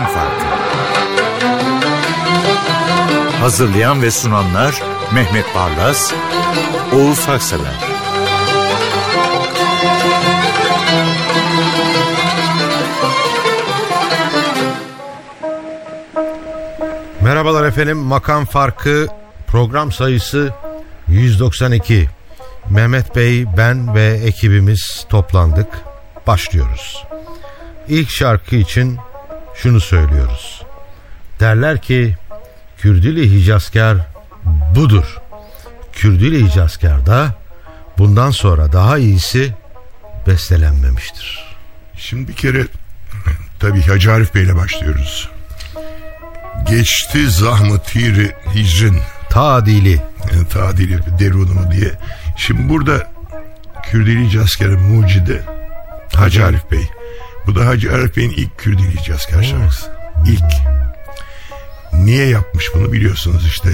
Makam Farkı. Hazırlayan ve sunanlar Mehmet Barlaz, Oğuz Haksalar. Merhabalar efendim. Makam Farkı program sayısı 192. Mehmet Bey, ben ve ekibimiz toplandık. Başlıyoruz. İlk şarkı için şunu söylüyoruz. Derler ki Kürdilihicazkâr budur. Kürdilihicazkâr'da bundan sonra daha iyisi bestelenmemiştir. Şimdi bir kere tabii Hacı Arif Bey'le başlıyoruz. Geçti zahmetiri hicrin tadili, yani tadili derununu diye. Şimdi burada Kürdilihicazkâr'ın mucidi Hacı Arif Bey. Bu da Hacı Arif Bey'in ilk Kürdilihicazkâr şarkısı. İlk. Niye yapmış bunu biliyorsunuz işte.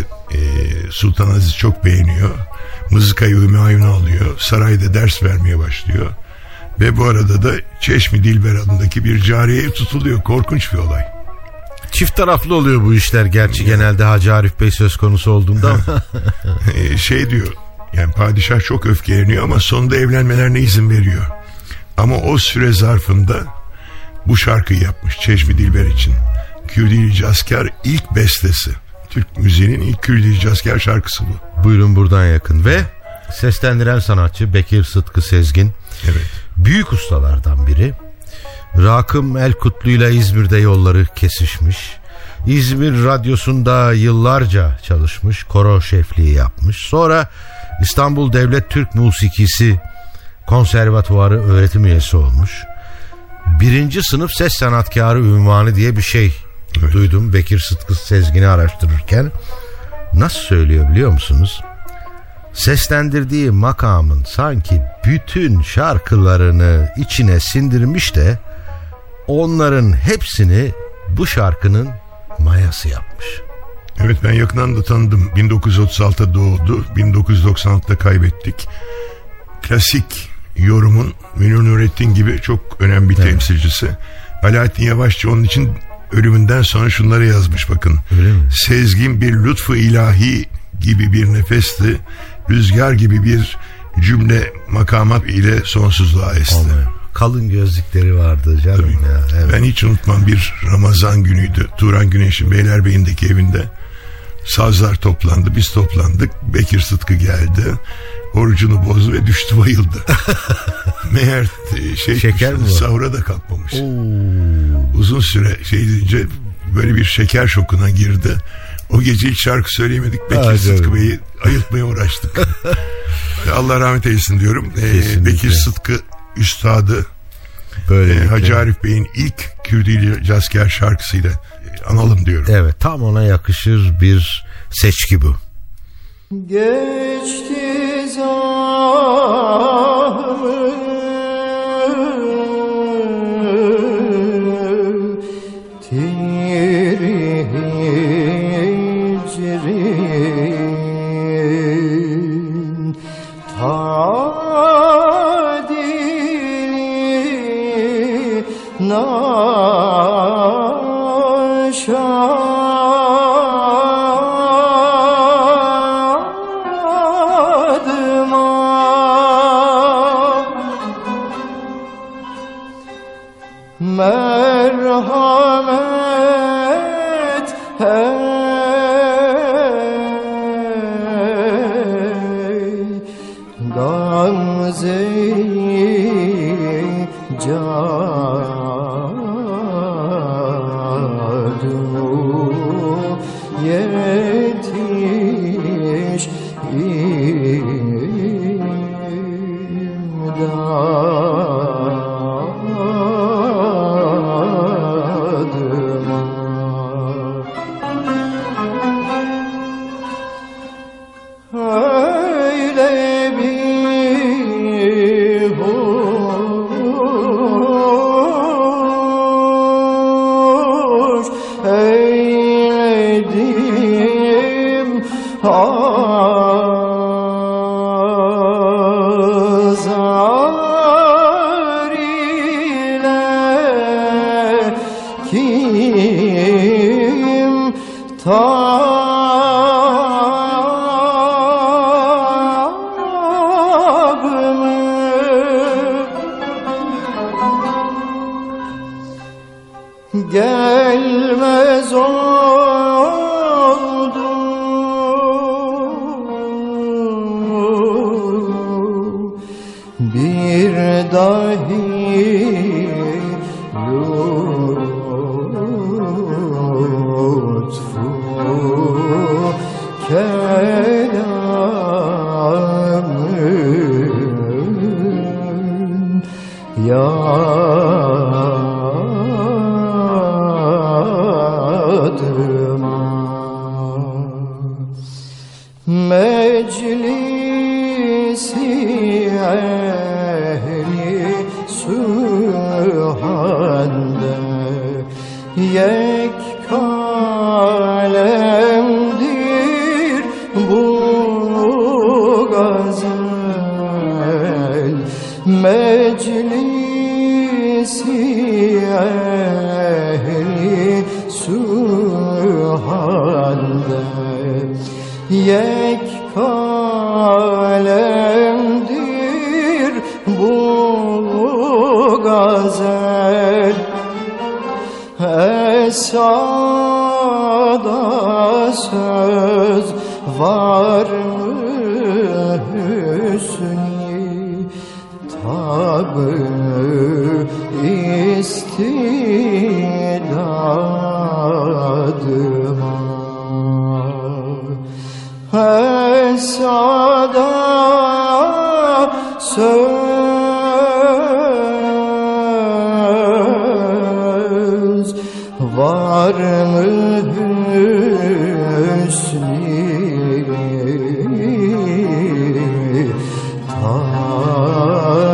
Sultan Aziz çok beğeniyor. Mızıka-i Hümayun alıyor. Sarayda ders vermeye başlıyor. Ve bu arada da Çeşme Dilber adındaki bir cariye ev tutuluyor. Korkunç bir olay. Çift taraflı oluyor bu işler gerçi genelde Hacı Arif Bey söz konusu olduğunda ama. Şey diyor, yani padişah çok öfkeleniyor ama sonunda evlenmelerine izin veriyor. Ama o süre zarfında bu şarkıyı yapmış Çeşme Dilber için. Kürdilihicazkâr ilk bestesi. Türk müziğinin ilk Kürdilihicazkâr şarkısı bu. Buyurun buradan yakın ve seslendiren sanatçı Bekir Sıtkı Sezgin. Evet. Büyük ustalardan biri. Rakım Elkutlu ile İzmir'de yolları kesişmiş. İzmir Radyosu'nda yıllarca çalışmış, koro şefliği yapmış. Sonra İstanbul Devlet Türk Müzikisi Konservatuvarı öğretim üyesi olmuş. 1. sınıf ses sanatkarı ünvanı diye bir şey duydum Bekir Sıtkı Sezgin'i araştırırken. Nasıl söylüyor biliyor musunuz? Seslendirdiği makamın sanki bütün şarkılarını içine sindirmiş de onların hepsini bu şarkının mayası yapmış. Evet, ben yakından da tanıdım. 1936'da doğdu, 1996'da kaybettik. Klasik yorumun Münir Nurettin gibi çok önemli bir temsilcisi. Alaaddin Yavaşçı onun için ölümünden sonra şunları yazmış bakın. Sezgin bir lütfu ilahi gibi bir nefesti, rüzgar gibi bir cümle makamat ile sonsuzluğa esti. Aman. Kalın gözlükleri vardı canım ya. Evet. Ben hiç unutmam, bir Ramazan günüydü. Turan Güneş'in Beylerbeyi'ndeki evinde sazlar toplandı. Biz toplandık. Bekir Sıtkı geldi. Orucunu bozdu ve düştü bayıldı. Meğer şeker mi? Sahura da kalkmamış. Oo. Uzun süre deyince böyle bir şeker şokuna girdi. O gece hiç şarkı söyleyemedik. Bekir Sıtkı Bey'i ayıltmaya uğraştık. Allah rahmet eylesin diyorum. Bekir Sıtkı üstadı böyle Hacı Arif Bey'in ilk Kürdilihicazkâr şarkısıyla analım diyorum. Evet, tam ona yakışır bir seçki bu. Geçti Zar ile ki selamın yadmaz. Meclis-i ehli sühanda yek kalem meclis-i ehli sühanda yek kalemdir bu gazel. Esada söz var mı hüsn istidadıma? Esada söz var mı hüsnü tabı istidadıma?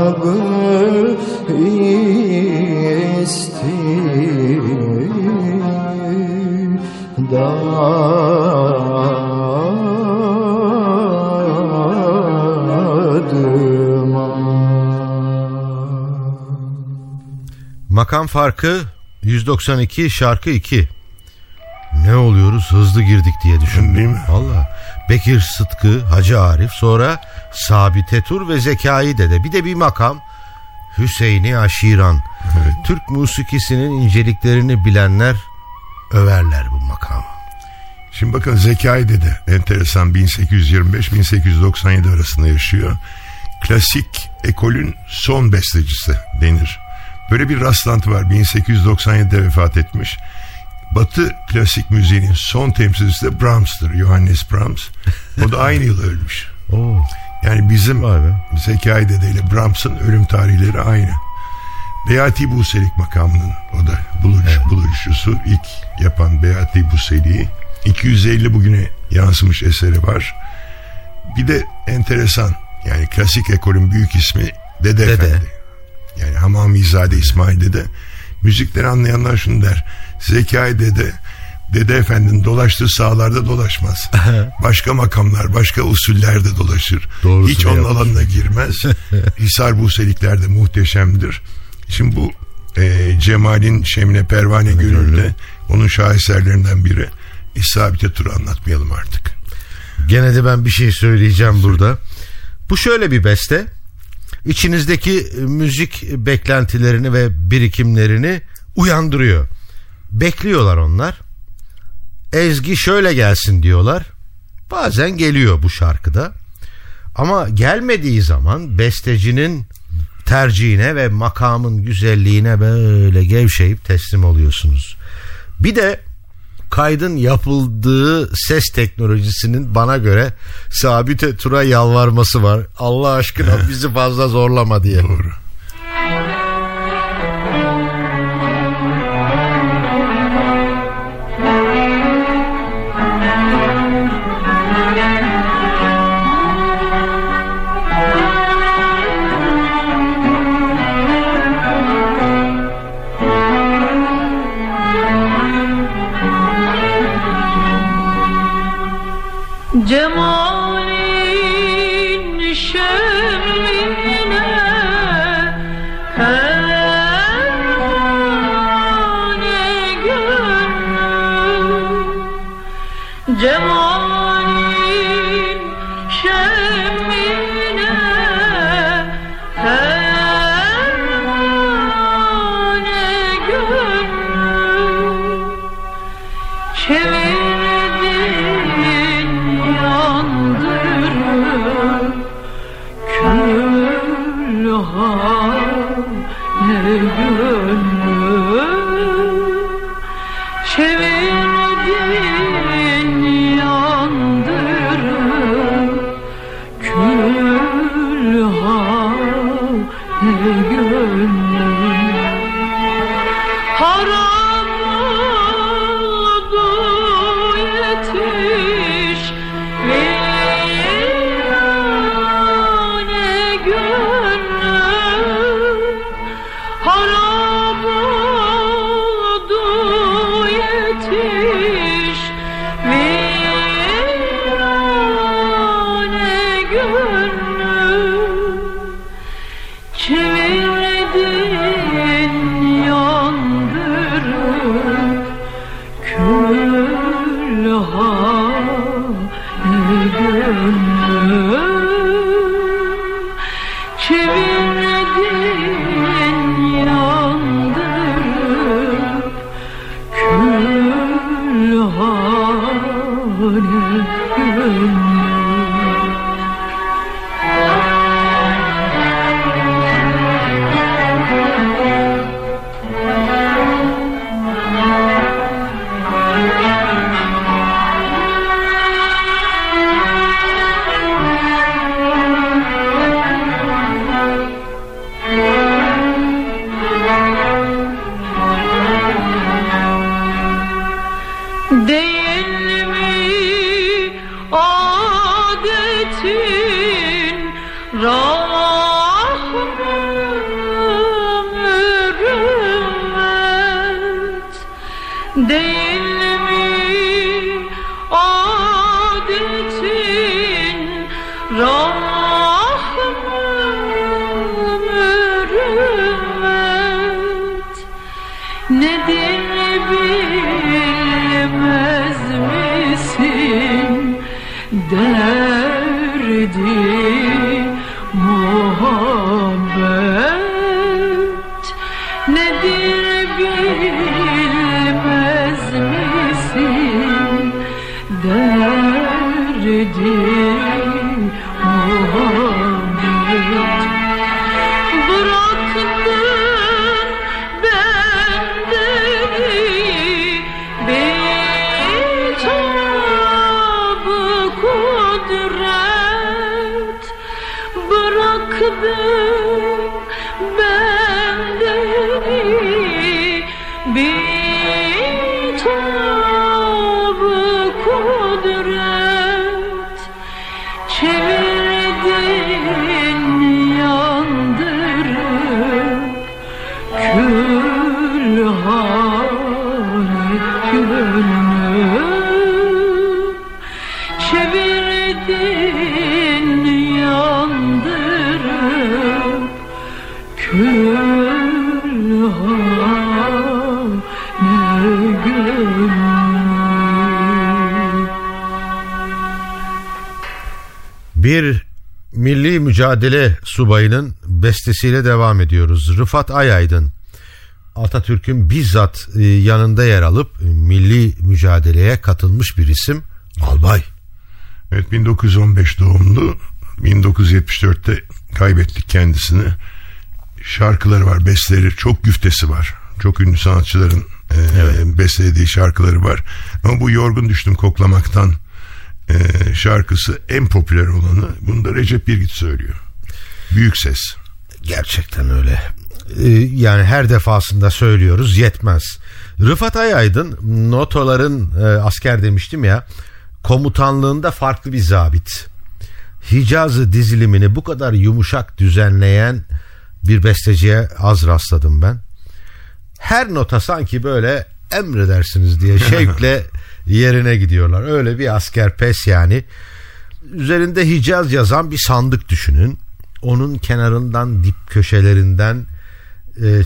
Makam Farkı 192 şarkı 2. Ne oluyoruz hızlı girdik diye düşündüm. Valla Bekir Sıtkı, Hacı Arif, sonra Sabi Tetur ve Zekai Dede. Bir de bir makam Hüseyin Aşiran. Evet. Türk musikisinin inceliklerini bilenler överler bu makamı. Şimdi bakın Zekai Dede enteresan, 1825-1897 arasında yaşıyor. Klasik ekolün son bestecisi denir. Böyle bir rastlantı var. 1897'de vefat etmiş. Batı klasik müziğinin son temsilcisi de Brahms'tır. Johannes Brahms. O da aynı yıl ölmüş. Yani bizim Zekai Dede ile Brahms'ın ölüm tarihleri aynı. Beati Buselik makamının o da bulucusu, ilk yapan Beati Buseli'yi. 250 bugüne yansımış eseri var. Bir de enteresan, yani klasik ekolün büyük ismi Dede Efendi. Yani Hamamizade İsmail Dede. Müzikleri anlayanlar şunu der: Zekai Dede, Dede Efendi'nin dolaştığı sahalarda dolaşmaz. Başka makamlar, başka usullerde dolaşır. Doğrusu hiç onun yapmış alanına girmez. Hisar Buselikler de muhteşemdir. Şimdi bu Cemal'in Şemine Pervane Gönül'de, onun şaheserlerinden biri. İsabete Tur'u anlatmayalım artık. Gene de ben bir şey söyleyeceğim burada. Bu şöyle bir beste. İçinizdeki müzik beklentilerini ve birikimlerini uyandırıyor. Bekliyorlar onlar. Ezgi şöyle gelsin diyorlar. Bazen geliyor bu şarkıda. Ama gelmediği zaman bestecinin tercihine ve makamın güzelliğine böyle gevşeyip teslim oluyorsunuz. Bir de kaydın yapıldığı ses teknolojisinin bana göre Sabit Tur'a yalvarması var. Allah aşkına bizi fazla zorlama diye. Doğru. Cemalin şemline pervane gönlüm, Cemalin şemline pervane gönlüm, çevirdin yandırır. Mücadele subayının bestesiyle devam ediyoruz. Rıfat Ayaydın, Atatürk'ün bizzat yanında yer alıp milli mücadeleye katılmış bir isim, albay. Evet, 1915 doğumlu, 1974'te kaybettik kendisini. Şarkıları var, besteleri, çok güftesi var. Çok ünlü sanatçıların beslediği şarkıları var. Ama bu "Yorgun Düştüm Koklamaktan" şarkısı en popüler olanı. Bunu da Recep Birgit söylüyor. Büyük ses. Gerçekten öyle. Yani her defasında söylüyoruz, yetmez. Rıfat Ayaydın notoların asker demiştim ya, komutanlığında farklı bir zabit. Hicaz'ı dizilimini bu kadar yumuşak düzenleyen bir besteciye az rastladım ben. Her nota sanki böyle emredersiniz diye şevkle yerine gidiyorlar. Öyle bir asker pes yani. Üzerinde Hicaz yazan bir sandık düşünün. Onun kenarından, dip köşelerinden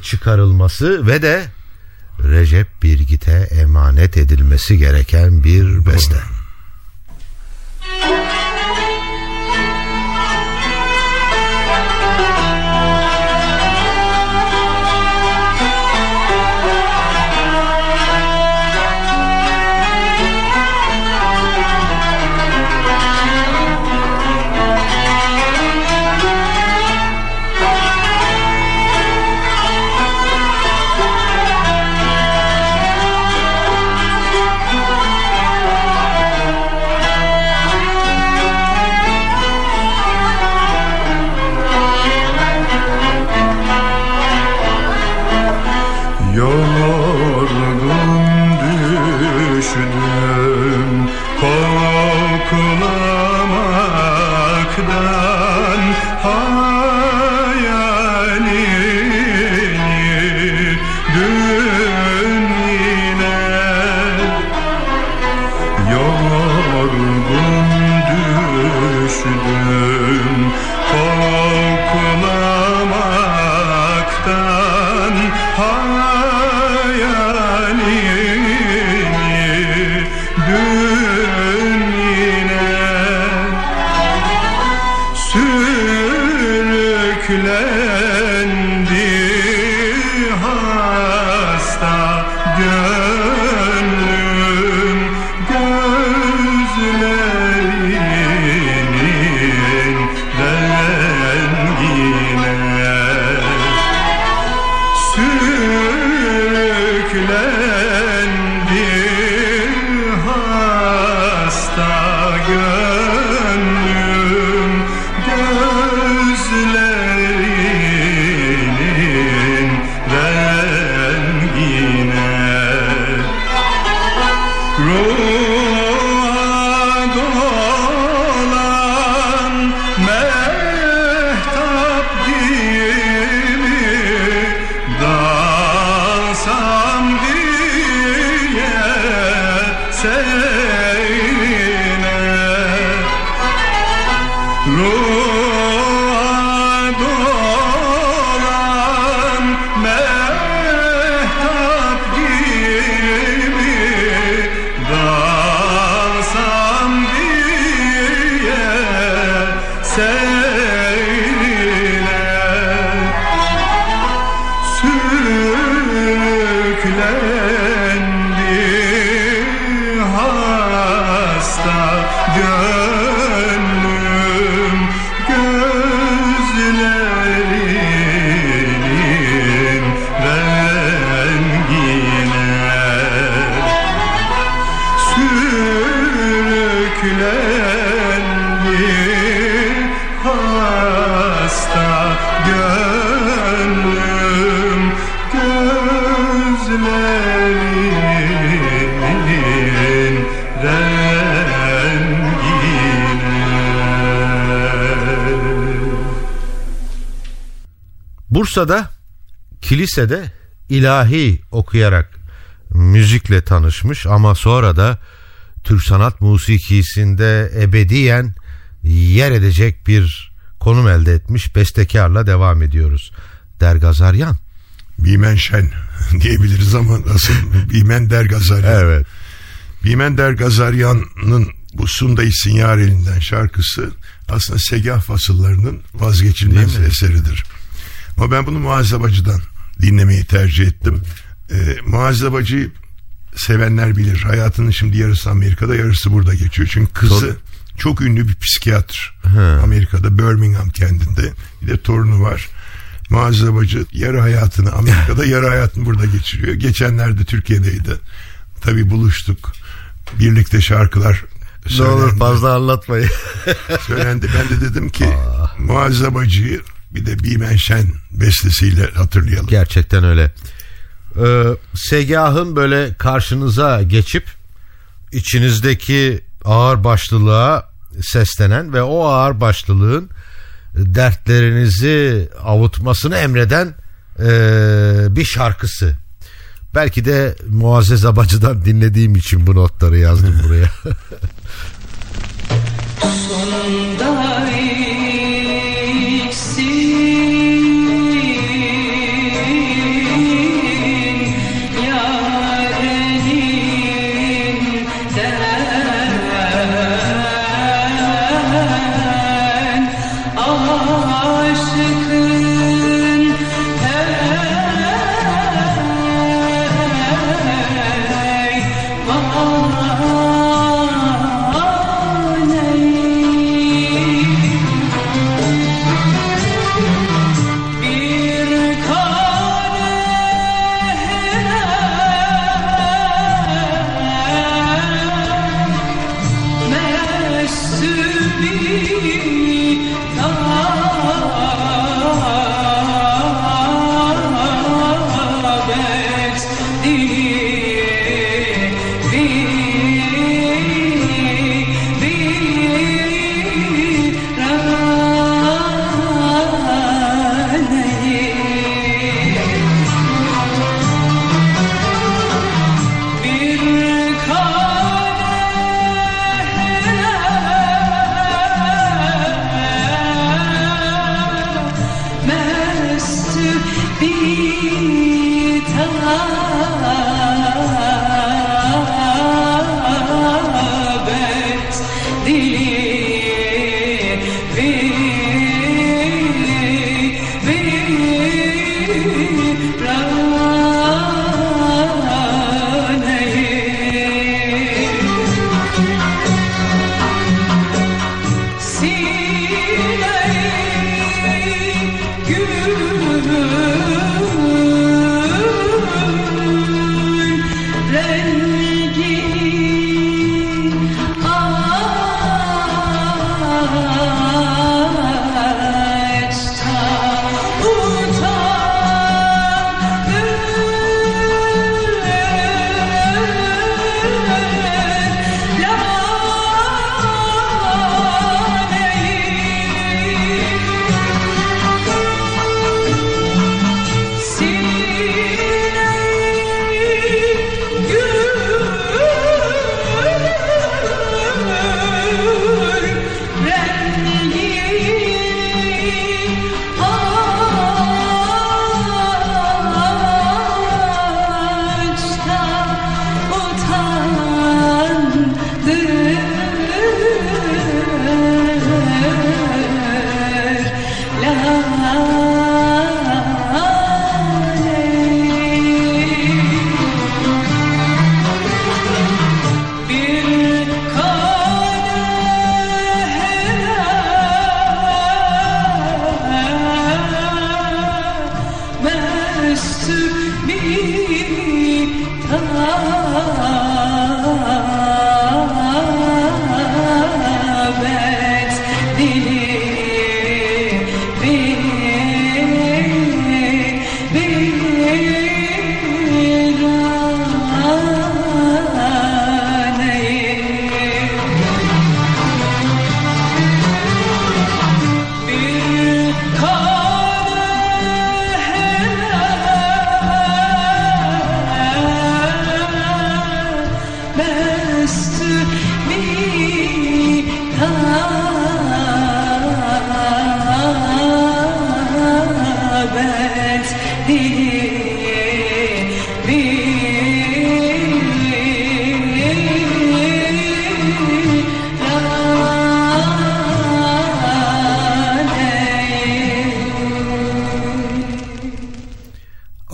çıkarılması ve de Recep Birgit'e emanet edilmesi gereken bir beste. yüklendi hasta gönlüm, gözlerinin rengine sürüklendi hasta gönlüm, gözlerinin rengine ruha dolan mehtap gibi dalsam diye seyrine, ruha dolan mehtap gibi dalsam diye seyrine sürüklendi hasta gönlüm, gözlerinin rengine sürüklendi hasta gönlüm, gözlerinin rengine. Bursa'da kilisede ilahi okuyarak müzikle tanışmış ama sonra da Türk sanat musikisinde ebediyen yer edecek bir konum elde etmiş bestekarla devam ediyoruz. Dergazaryan. Bimen Şen diyebiliriz ama nasıl? Bimen Dergazaryan. Evet. Bimen Dergazaryan'ın bu Sunday Sinyarelinden şarkısı aslında segah fasıllarının vazgeçilmez eseridir. Ama ben bunu Muazzez Abacı'dan dinlemeyi tercih ettim. Muazzez Abacı'yı sevenler bilir. Hayatının şimdi yarısı Amerika'da, yarısı burada geçiyor. Çünkü kızı çok ünlü bir psikiyatr. Amerika'da, Birmingham kendinde. Bir de torunu var. Muazzez Abacı yarı hayatını Amerika'da, yarı hayatını burada geçiriyor. Geçenlerde Türkiye'deydi. Tabii buluştuk. Birlikte şarkılar Ne olur fazla anlatmayın. söylendi. Ben de dedim ki Muazzez Abacı'yı bir de Bimen Şen bestesiyle hatırlayalım. Gerçekten öyle. Segah'ın böyle karşınıza geçip içinizdeki ağırbaşlılığa seslenen ve o ağırbaşlılığın dertlerinizi avutmasını emreden bir şarkısı. Belki de Muazzez Abacı'dan dinlediğim için bu notları yazdım buraya. Sonunda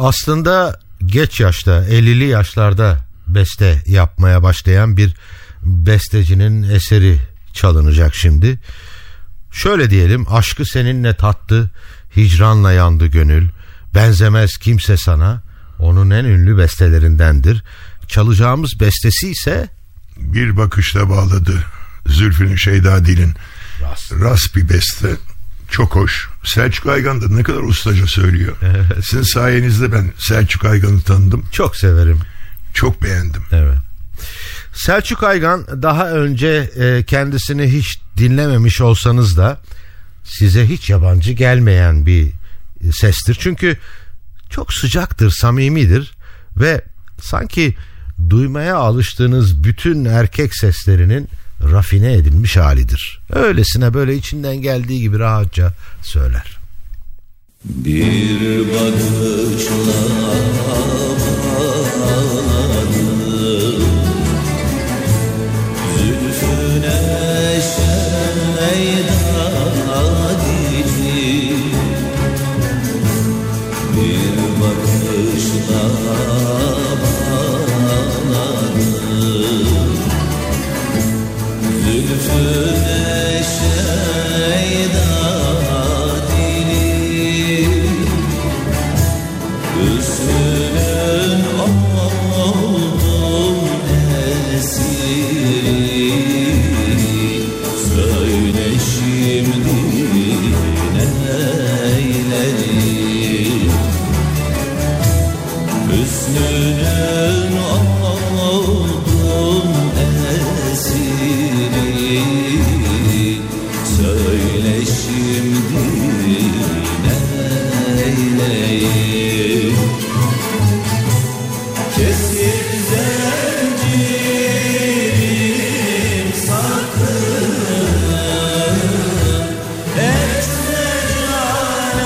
Aslında geç yaşta, 50'li yaşlarda beste yapmaya başlayan bir bestecinin eseri çalınacak şimdi. Şöyle diyelim: aşkı seninle tattı, hicranla yandı gönül, benzemez kimse sana. Onun en ünlü bestelerindendir. Çalacağımız bestesi ise Bir Bakışla Bağladı, Zülfü'nün Şeyda Dil'in. Rast bir beste. Çok hoş. Selçuk Aygan da ne kadar ustaca söylüyor. Evet. Sizin sayenizde ben Selçuk Aygan'ı tanıdım. Çok severim. Çok beğendim. Evet. Selçuk Aygan daha önce kendisini hiç dinlememiş olsanız da size hiç yabancı gelmeyen bir sestir. Çünkü çok sıcaktır, samimidir ve sanki duymaya alıştığınız bütün erkek seslerinin rafine edilmiş halidir. Öylesine böyle içinden geldiği gibi rahatça söyler. Bir bakışla bağladım zülfüne şeyda dili, bir bakışla zülfüne şeyda dili, üzgünün oldum esiri, söyle şimdi neylerim, üzgünün oldum esiri, söyle şimdi neyleyim, kesin zincirim sakın, etme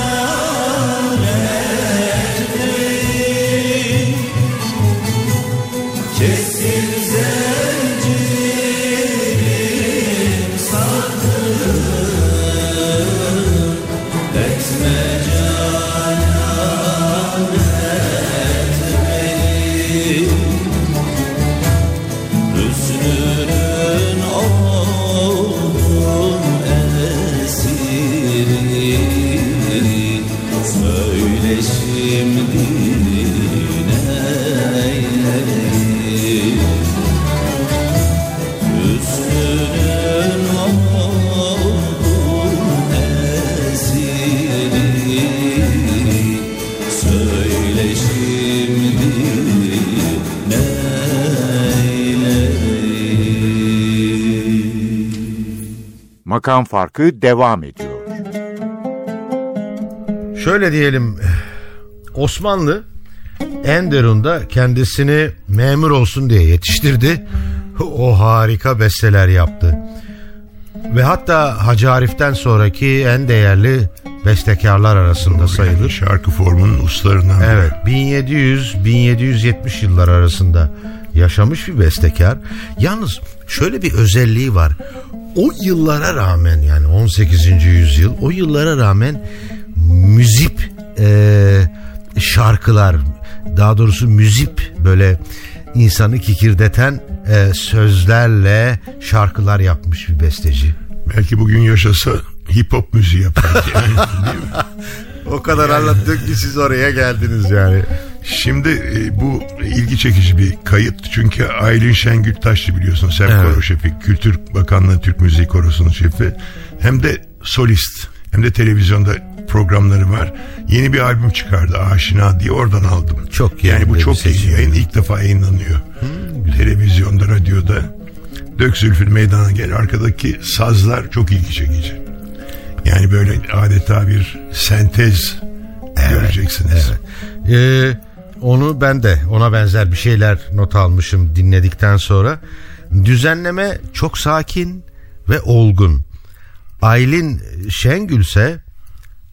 canan etmeyin, kesin Makam Farkı devam ediyor. Şöyle diyelim: Osmanlı Enderun'da kendisini memur olsun diye yetiştirdi. O harika besteler yaptı. Ve hatta Hacı Arif'ten sonraki en değerli bestekarlar arasında sayılır. Şarkı formunun ustalarından. Evet, 1700-1770 yıllar arasında yaşamış bir bestekar. Yalnız şöyle bir özelliği var. O yıllara rağmen, yani 18. yüzyıl, o yıllara rağmen müzip şarkılar, daha doğrusu müzip, böyle insanı kikirdeten sözlerle şarkılar yapmış bir besteci. Belki bugün yaşasa hip hop müziği yapar. Yani, değil mi? O kadar yani anlattık ki siz oraya geldiniz yani. Şimdi bu ilgi çekici bir kayıt. Çünkü Aylin Şengül Taşçı biliyorsun. Hem evet. Koro şefi, Kültür Bakanlığı Türk Müziği Korosu'nun şefi. Hem de solist. Hem de televizyonda programları var. Yeni bir albüm çıkardı, Aşina diye, oradan aldım. Çok yani bu çok iyi yayın. İlk defa yayınlanıyor. Televizyonda, radyoda. Dök Zülfü meydana gel. Arkadaki sazlar çok ilgi çekici. Yani böyle adeta bir sentez göreceksiniz. Evet. Onu ben de ona benzer bir şeyler not almışım dinledikten sonra. Düzenleme çok sakin ve olgun. Aylin Şengül'se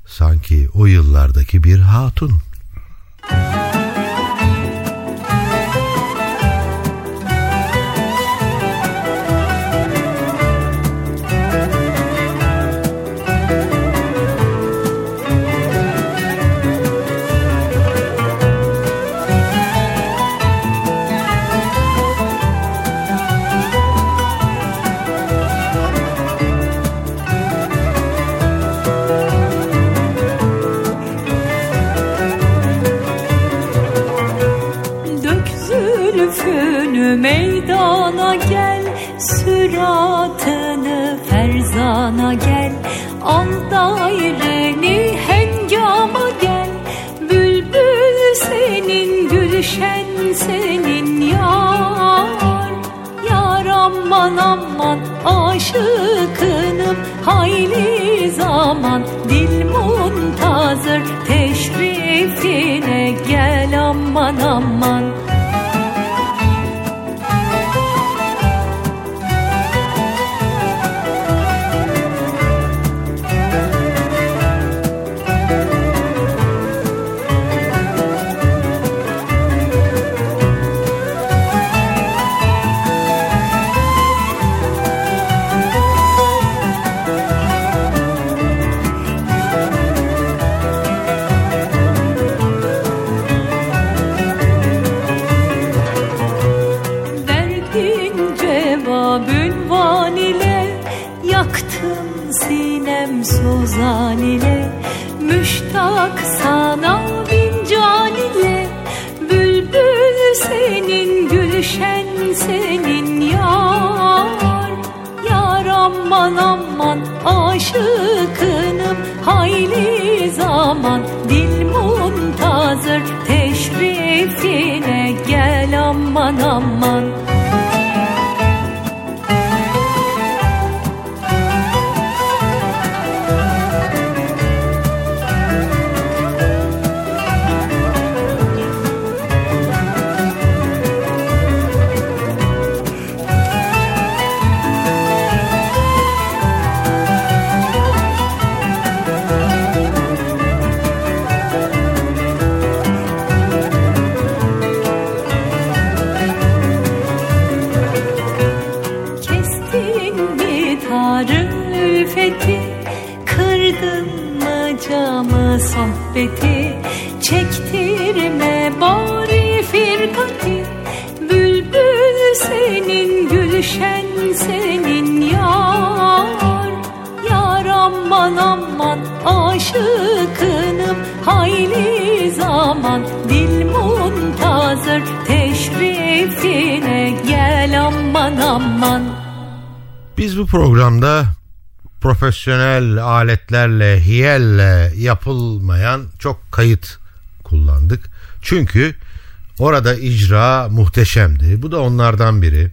sanki o yıllardaki bir hatun. Meydana gel, süratını ferzana gel, al daireni hengama gel, bülbül senin, gülşen senin yar, yar aman aman aşıkınım, hayli zaman dil muntazır, teşrifine gel aman aman. Sozan ile müştak sana vincan ile bülbül senin gülşen senin yar yar aman aman aşıkınım hayli zaman dil muntazır teşrifine gel aman aman. Sohbeti çektirme bari firkati bülbül senin gülşen senin yar yar aman aman aşıkınım hayli zaman dil muntazır teşrifine gel aman aman. Biz bu programda profesyonel aletlerle, hiyelle yapılmayan çok kayıt kullandık. Çünkü orada icra muhteşemdi. Bu da onlardan biri.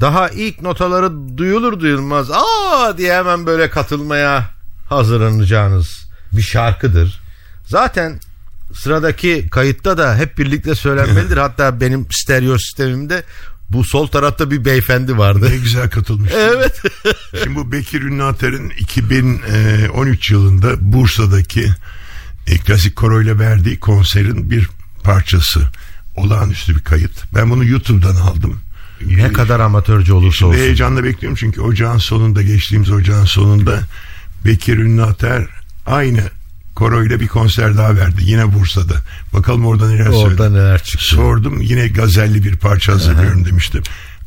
Daha ilk notaları duyulur duyulmaz "Aa!" diye hemen böyle katılmaya hazırlanacağınız bir şarkıdır. Zaten sıradaki kayıtta da hep birlikte söylenmelidir. Hatta benim stereo sistemimde bu sol tarafta bir beyefendi vardı. Ne güzel katılmıştı. Evet. Şimdi bu Bekir Ünlüater'in 2013 yılında Bursa'daki klasik koroyla verdiği konserin bir parçası. Olağanüstü bir kayıt. Ben bunu YouTube'dan aldım. Ne kadar amatörce olursa olsun. Heyecanla bekliyorum çünkü geçtiğimiz ocağın sonunda Bekir Ünlüater aynı koroyla bir konser daha verdi. Yine Bursa'da. Bakalım orada neler söyledi. Orada neler çıktı. Sordum, yine gazelli bir parça hazırlıyorum demiştim.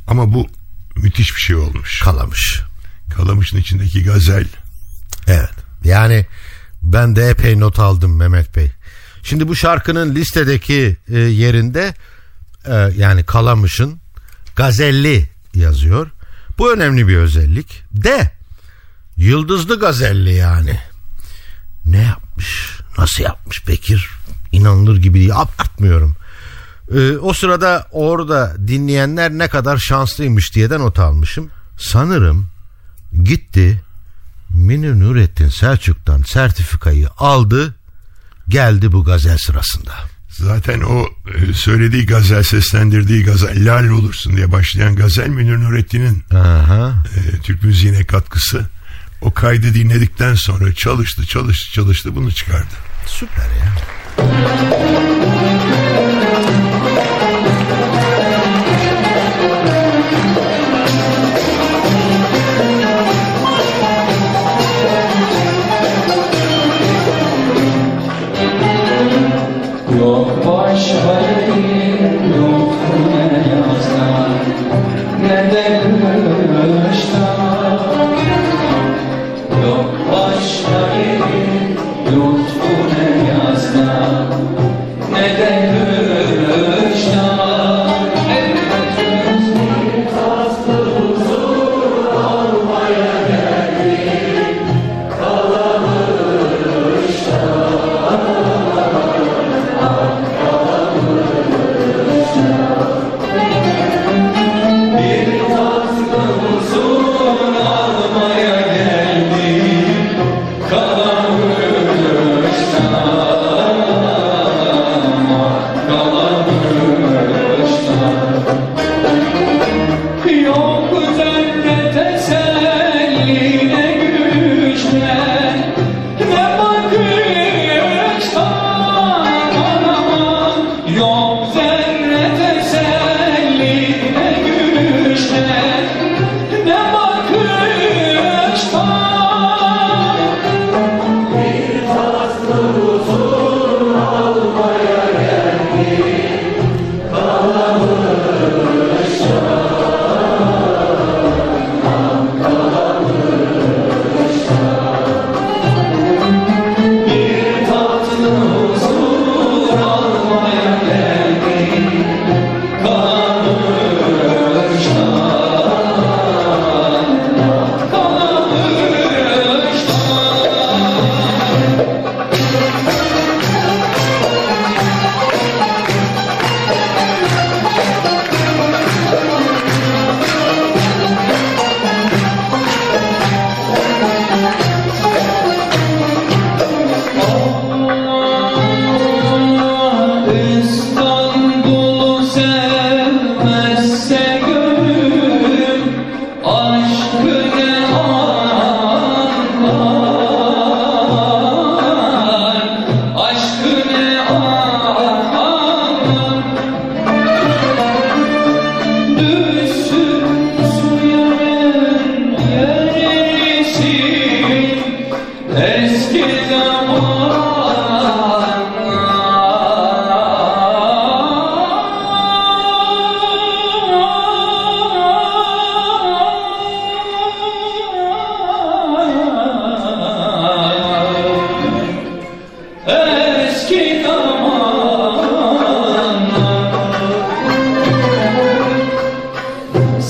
Ama bu müthiş bir şey olmuş. Kalamış. Kalamış'ın içindeki gazel. Evet. Yani ben de epey not aldım Mehmet Bey. Şimdi bu şarkının listedeki yerinde yani Kalamış'ın gazelli yazıyor. Bu önemli bir özellik. De yıldızlı gazelli yani. Ne yapmış? Nasıl yapmış Bekir? İnanılır gibi değil. Abartmıyorum. O sırada orada dinleyenler ne kadar şanslıymış diye de not almışım. Sanırım gitti Münir Nurettin Selçuk'tan sertifikayı aldı, geldi bu gazel sırasında. Zaten o söylediği gazel, seslendirdiği gazel, lal olursun diye başlayan gazel Münir Nurettin'in Türk müziğine katkısı. O kaydı dinledikten sonra çalıştı, bunu çıkardı. Süper ya. Yok baş halim, yok ne yazdan, ne de kıştan. Yok baş halim, yok ne yazdan, ne de kıştan. Hepimiz kastı huzur almaya geldik, Kalamış'tan.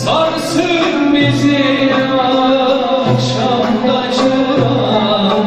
Sarsın bizi akşamda çıran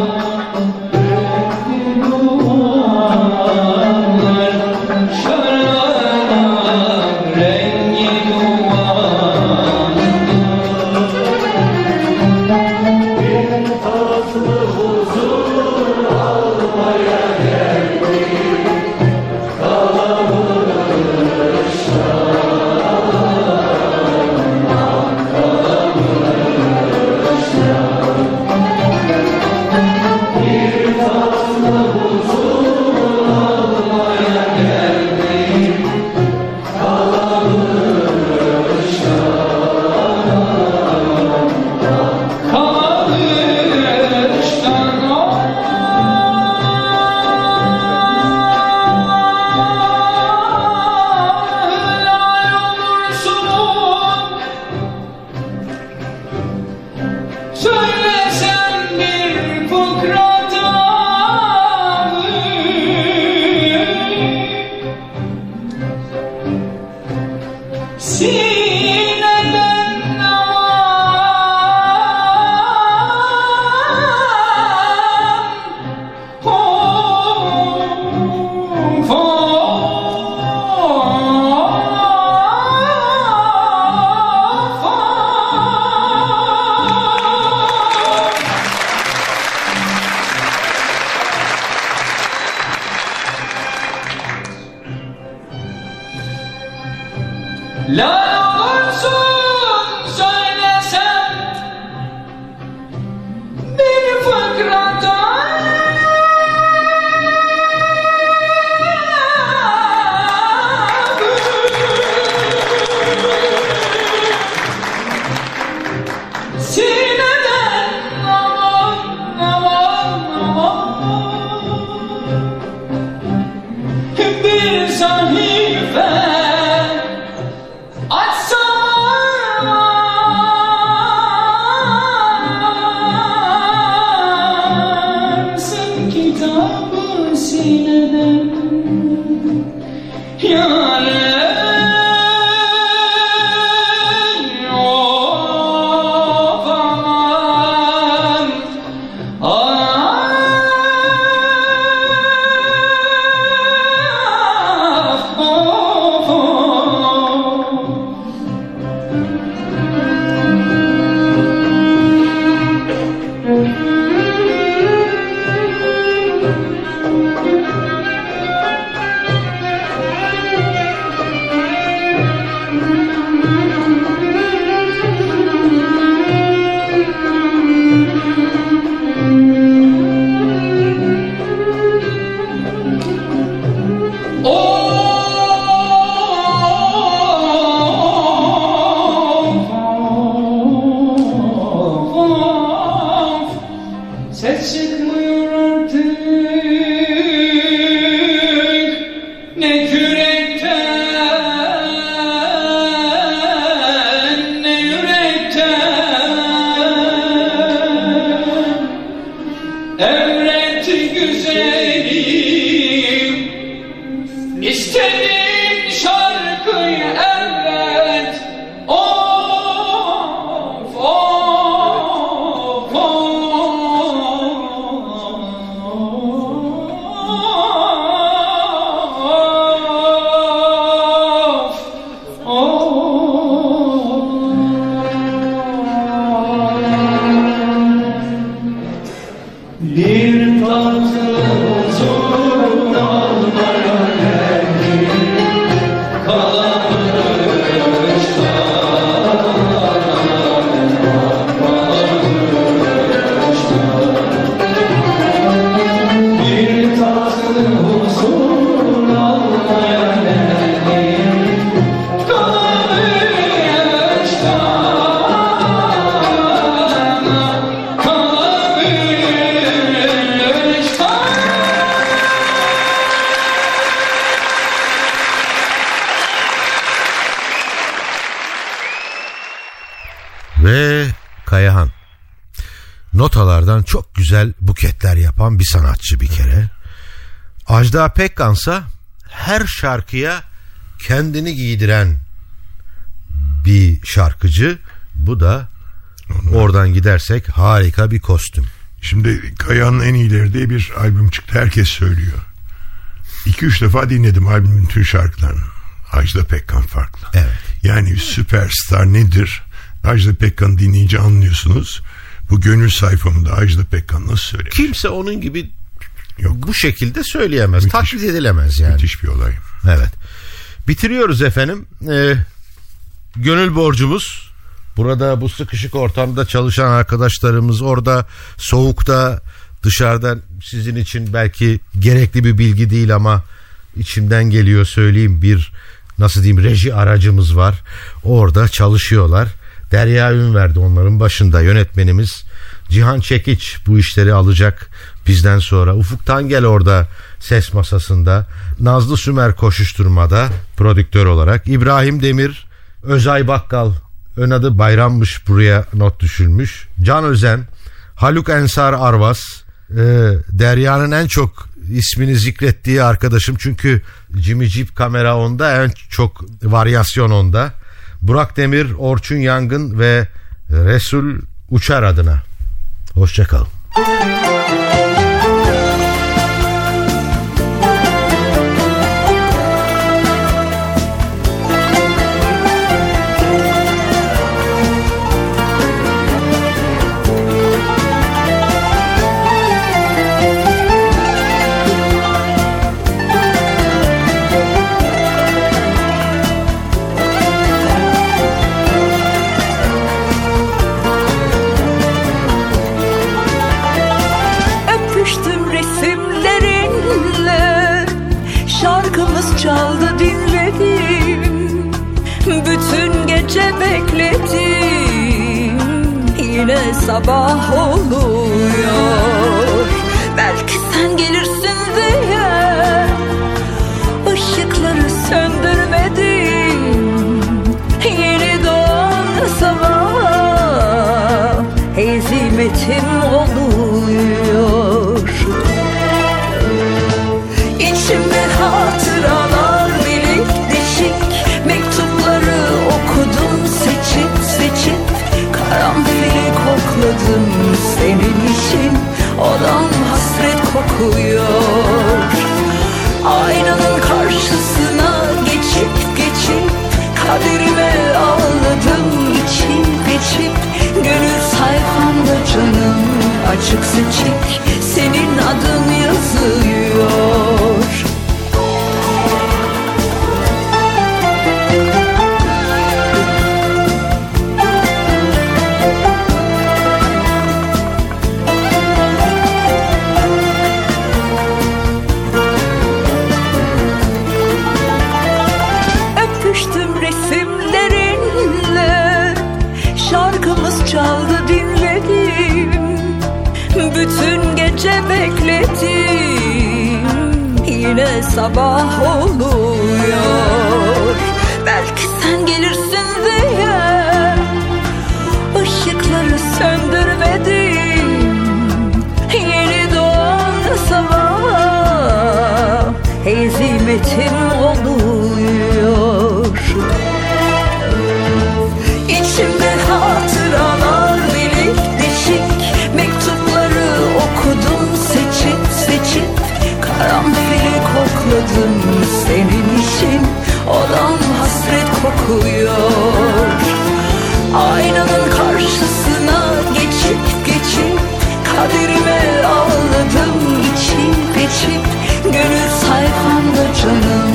Lan olursun söylesem beni fıkradan sineden aman aman aman bir sahife. Çok güzel buketler yapan bir sanatçı bir kere. Ajda Pekkan'sa her şarkıya kendini giydiren bir şarkıcı. Bu da oradan gidersek harika bir kostüm. Şimdi Kayahan'ın en iyileri diye bir albüm çıktı, herkes söylüyor. 2-3 defa dinledim albümün tüm şarkılarını. Ajda Pekkan farklı. Evet. Yani süperstar nedir? Ajda Pekkan dinleyince anlıyorsunuz. Bu gönül sayfamda Ajda Pekkan nasıl söylemiş? Kimse onun gibi yok, bu şekilde söyleyemez. Müthiş, taklit edilemez yani. Müthiş bir olay. Evet. Bitiriyoruz efendim. Gönül borcumuz. Burada bu sıkışık ortamda çalışan arkadaşlarımız, orada soğukta dışarıdan sizin için belki gerekli bir bilgi değil ama içimden geliyor söyleyeyim, bir nasıl diyeyim reji aracımız var. Orada çalışıyorlar. Derya Ünverdi onların başında, yönetmenimiz Cihan Çekiç bu işleri alacak bizden sonra. Ufuk Tangel orada ses masasında, Nazlı Sümer koşuşturmada prodüktör olarak, İbrahim Demir, Özay Bakkal, ön adı Bayrammış, buraya not düşülmüş, Can Özen, Haluk Ensar Arvas, Derya'nın en çok ismini zikrettiği arkadaşım çünkü Jimmy Jeep kamera onda, en çok varyasyon onda, Burak Demir, Orçun Yangın ve Resul Uçar adına. Hoşça kalın. bekledim, yine sabah oluyor. Belki sen gelirsin diye ışıkları söndürmedim. Yeni doğan sabah hezimetim oluyor. İçimde hatıralar bilik dişik, mektupları okudum seçip seçip. Karanfili kokladım senin için, odam hasret kokuyor. Aynanın karşısına geçip geçip kaderime ağladım içip içip. Gönül sayfamda canım açık seçik, senin adın yazıyor. Bütün gece bekledim, yine sabah oluyor. Belki sen gelirsin diye ışıkları söndürmedim. Yeni doğan sabah hezimetim oluyor. İçimde hatıralar bilik dişik, mektupları okudum seçip seçip. Karanfili kokladım senin için, odam hasret kokuyor. Aynanın karşısına geçip geçip kaderime ağladım içip içip. Gönül sayfamda canım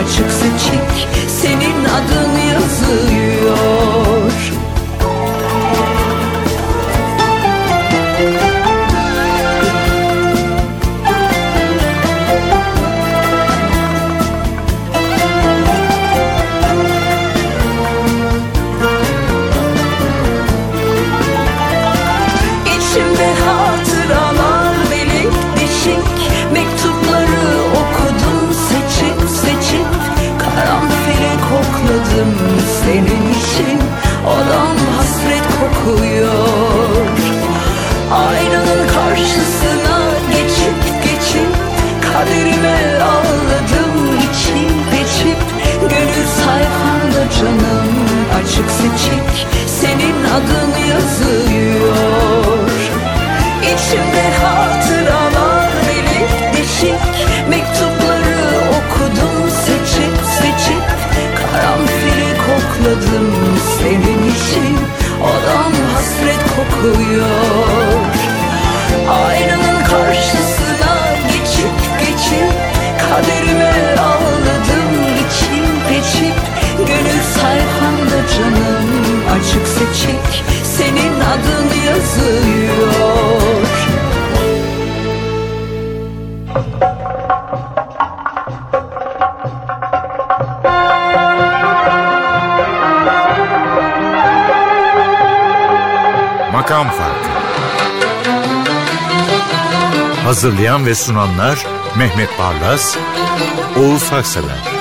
açık seçik, senin adın yazıyor. Senin için odam hasret kokuyor. Aynanın karşısına geçip geçip kaderime ağladım içip içip. Gönül sayfamda canım açık seçik, senin adın yazıyor. İçimde hatıralar delik deşik, mektupları okudum seçip seçip. Karanfili kokladım senin için, odam hasret kokuyor. Aynanın karşısına geçip geçip kaderime ağladım içip içip. Gönül sayfamda canım açık seçik, senin adın yazıyor. Makam Farkı. Hazırlayan ve sunanlar Mehmet Barlaz, Oğuz Haksalar.